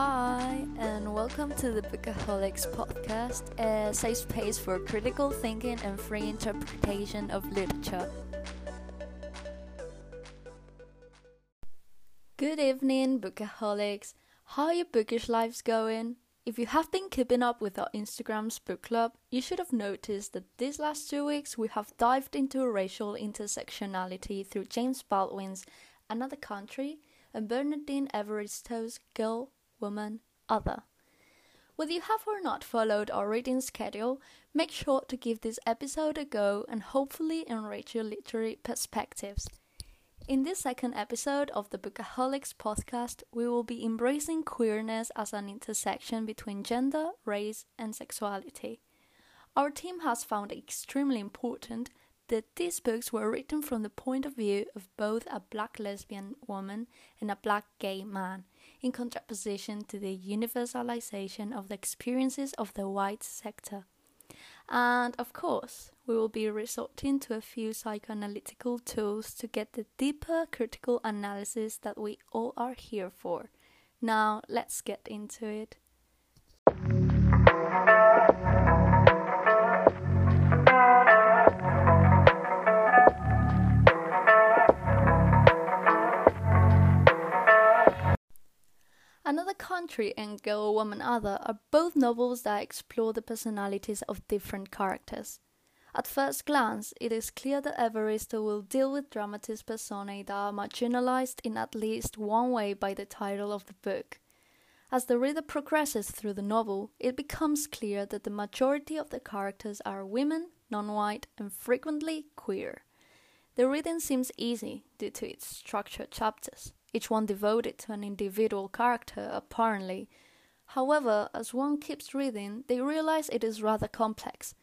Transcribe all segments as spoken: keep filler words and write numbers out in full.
Hi, and welcome to the Bookaholics podcast, a safe space for critical thinking and free interpretation of literature. Good evening, Bookaholics. How are your bookish lives going? If you have been keeping up with our Instagram's book club, you should have noticed that these last two weeks we have dived into racial intersectionality through James Baldwin's Another Country and Bernardine Everett's Girl, Woman, Other. Whether you have or not followed our reading schedule, make sure to give this episode a go and hopefully enrich your literary perspectives. In this second episode of the Bookaholics podcast, we will be embracing queerness as an intersection between gender, race, and sexuality. Our team has found it extremely important that these books were written from the point of view of both a black lesbian woman and a black gay man, in contraposition to the universalization of the experiences of the white sector. And, of course, we will be resorting to a few psychoanalytical tools to get the deeper critical analysis that we all are here for. Now, let's get into it. Another Country and Girl, Woman, Other are both novels that explore the personalities of different characters. At first glance, it is clear that Everett will deal with dramatist personae that are marginalized in at least one way by the title of the book. As the reader progresses through the novel, it becomes clear that the majority of the characters are women, non-white, and frequently queer. The reading seems easy due to its structured chapters, each one devoted to an individual character, apparently. However, as one keeps reading, they realize it is rather complex.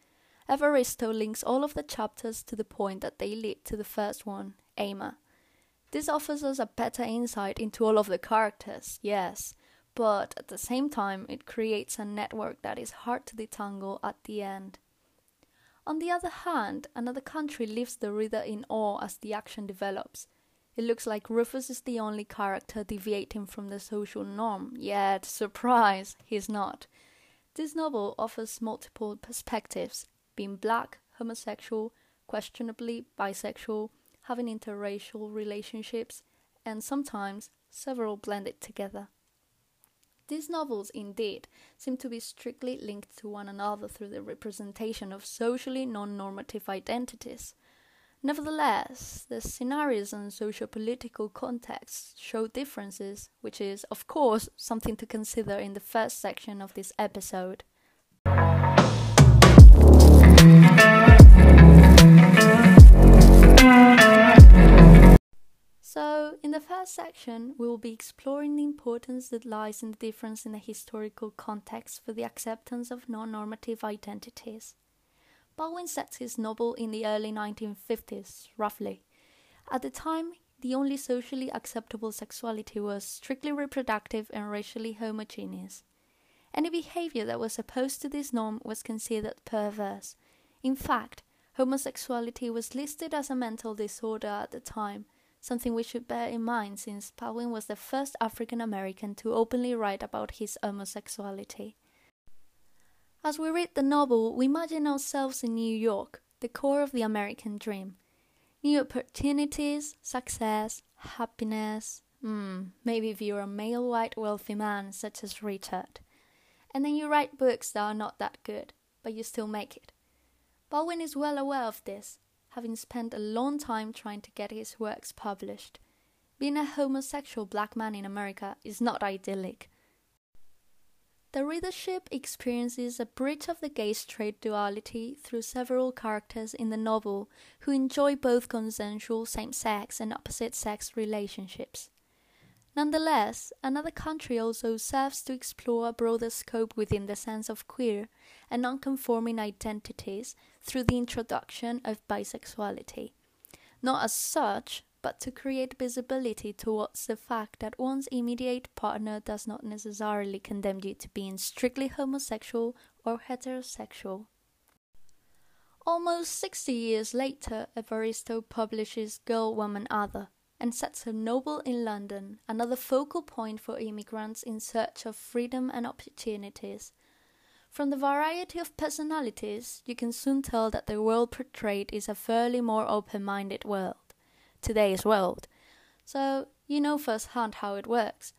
Evaristo links all of the chapters to the point that they lead to the first one, Ama. This offers us a better insight into all of the characters, yes, but at the same time it creates a network that is hard to detangle at the end. On the other hand, Another Country leaves the reader in awe as the action develops. It looks like Rufus is the only character deviating from the social norm, yet, surprise, he's not. This novel offers multiple perspectives, being black, homosexual, questionably bisexual, having interracial relationships, and sometimes several blended together. These novels, indeed, seem to be strictly linked to one another through the representation of socially non-normative identities. Nevertheless, the scenarios and socio-political contexts show differences, which is, of course, something to consider in the first section of this episode. So, in the first section, we will be exploring the importance that lies in the difference in the historical context for the acceptance of non-normative identities. Baldwin sets his novel in the early nineteen fifties, roughly. At the time, the only socially acceptable sexuality was strictly reproductive and racially homogeneous. Any behavior that was opposed to this norm was considered perverse. In fact, homosexuality was listed as a mental disorder at the time, something we should bear in mind since Baldwin was the first African American to openly write about his homosexuality. As we read the novel, we imagine ourselves in New York, the core of the American dream. New opportunities, success, happiness, mm, maybe if you're a male white wealthy man such as Richard. And then you write books that are not that good, but you still make it. Baldwin is well aware of this, having spent a long time trying to get his works published. Being a homosexual black man in America is not idyllic. The readership experiences a breach of the gay-straight duality through several characters in the novel who enjoy both consensual same-sex and opposite-sex relationships. Nonetheless, Another Country also serves to explore a broader scope within the sense of queer and non-conforming identities through the introduction of bisexuality. Not as such, but to create visibility towards the fact that one's immediate partner does not necessarily condemn you to being strictly homosexual or heterosexual. Almost sixty years later, Evaristo publishes Girl, Woman, Other, and sets her noble in London, another focal point for immigrants in search of freedom and opportunities. From the variety of personalities, you can soon tell that the world portrayed is a fairly more open-minded world, today's world, so you know firsthand how it works.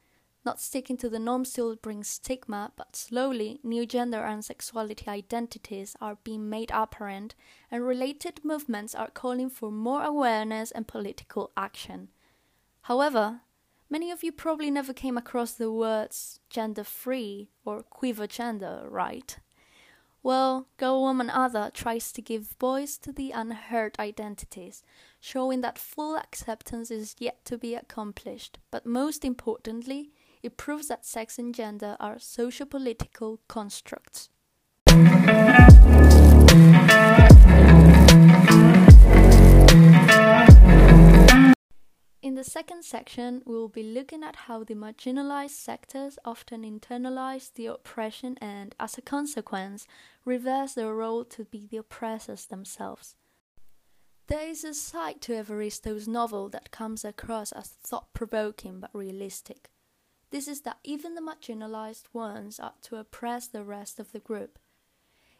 Not sticking to the norm still brings stigma, but slowly, new gender and sexuality identities are being made apparent, and related movements are calling for more awareness and political action. However, many of you probably never came across the words gender-free or queer gender, right? Well, Girl, Woman, Other tries to give voice to the unheard identities, showing that full acceptance is yet to be accomplished, but most importantly, it proves that sex and gender are socio-political constructs. In the second section, we will be looking at how the marginalized sectors often internalize the oppression and, as a consequence, reverse their role to be the oppressors themselves. There is a side to Evaristo's novel that comes across as thought-provoking but realistic. This is that even the marginalized ones are to oppress the rest of the group.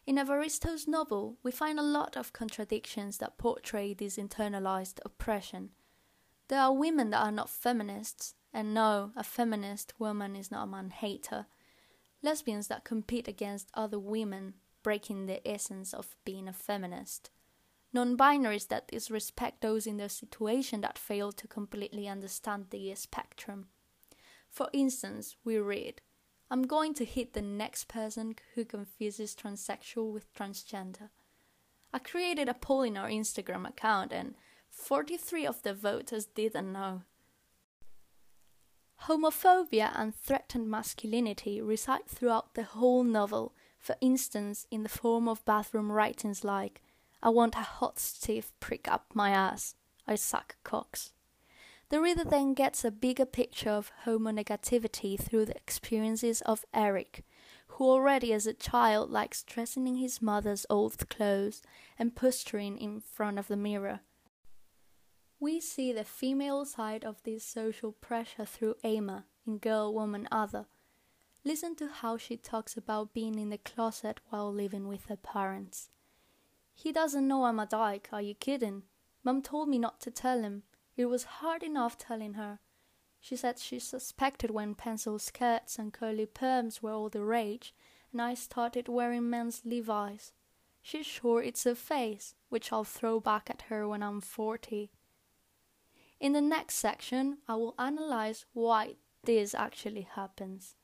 In Evaristo's novel, we find a lot of contradictions that portray this internalized oppression. There are women that are not feminists, and no, a feminist woman is not a man-hater. Lesbians that compete against other women, breaking the essence of being a feminist. Non-binaries that disrespect those in their situation that fail to completely understand the spectrum. For instance, we read, "I'm going to hit the next person who confuses transsexual with transgender." I created a poll in our Instagram account and forty-three of the voters didn't know. Homophobia and threatened masculinity reside throughout the whole novel, for instance in the form of bathroom writings like, "I want a hot stiff prick up my ass, I suck cocks." The reader then gets a bigger picture of homonegativity through the experiences of Eric, who already as a child likes dressing in his mother's old clothes and posturing in front of the mirror. We see the female side of this social pressure through Emma in Girl, Woman, Other. Listen to how she talks about being in the closet while living with her parents. "He doesn't know I'm a dyke, are you kidding? Mum told me not to tell him. It was hard enough telling her." She said she suspected when pencil skirts and curly perms were all the rage, and I started wearing men's Levi's. She's sure it's her face, which I'll throw back at her when I'm forty. In the next section, I will analyze why this actually happens.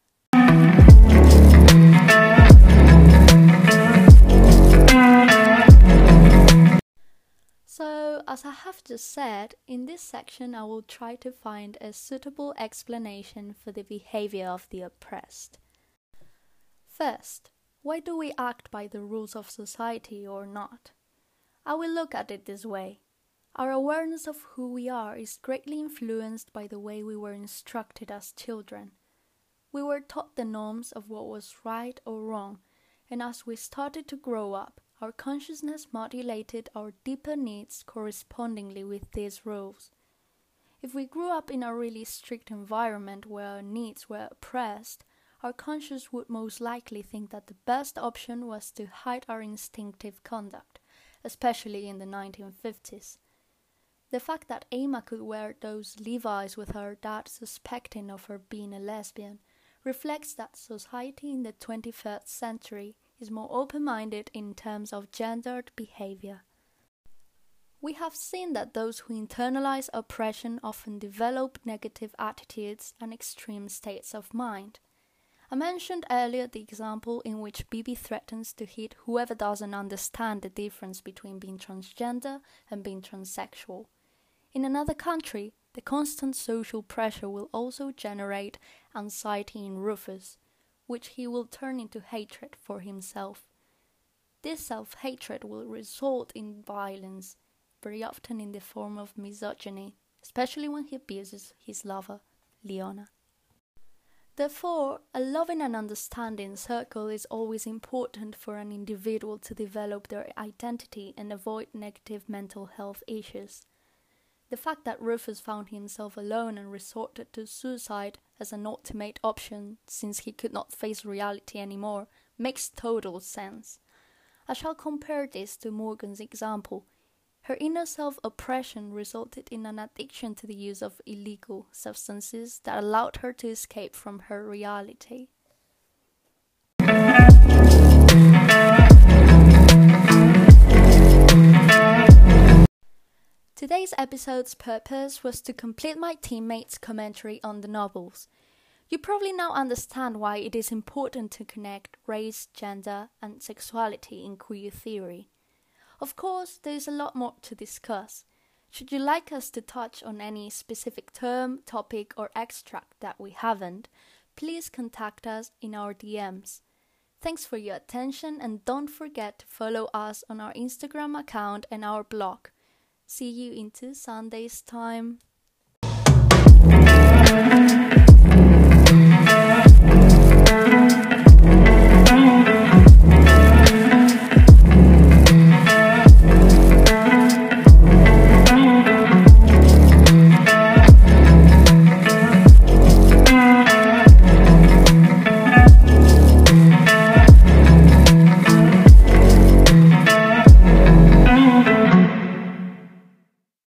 So, as I have just said, in this section I will try to find a suitable explanation for the behavior of the oppressed. First, why do we act by the rules of society or not? I will look at it this way. Our awareness of who we are is greatly influenced by the way we were instructed as children. We were taught the norms of what was right or wrong, and as we started to grow up, our consciousness modulated our deeper needs correspondingly with these rules. If we grew up in a really strict environment where our needs were oppressed, our conscience would most likely think that the best option was to hide our instinctive conduct, especially in the nineteen fifties. The fact that Emma could wear those Levi's with her dad suspecting of her being a lesbian reflects that society in the twenty-first century is more open-minded in terms of gendered behavior. We have seen that those who internalize oppression often develop negative attitudes and extreme states of mind. I mentioned earlier the example in which Bibi threatens to hit whoever doesn't understand the difference between being transgender and being transsexual. In Another Country, the constant social pressure will also generate anxiety in Rufus, which he will turn into hatred for himself. This self-hatred will result in violence, very often in the form of misogyny, especially when he abuses his lover, Leona. Therefore, a loving and understanding circle is always important for an individual to develop their identity and avoid negative mental health issues. The fact that Rufus found himself alone and resorted to suicide as an ultimate option, since he could not face reality anymore, makes total sense. I shall compare this to Morgan's example. Her inner self-oppression resulted in an addiction to the use of illegal substances that allowed her to escape from her reality. Today's episode's purpose was to complete my teammates' commentary on the novels. You probably now understand why it is important to connect race, gender, and sexuality in queer theory. Of course, there is a lot more to discuss. Should you like us to touch on any specific term, topic, or extract that we haven't, please contact us in our D Ms. Thanks for your attention, and don't forget to follow us on our Instagram account and our blog. See you in two Sundays' time.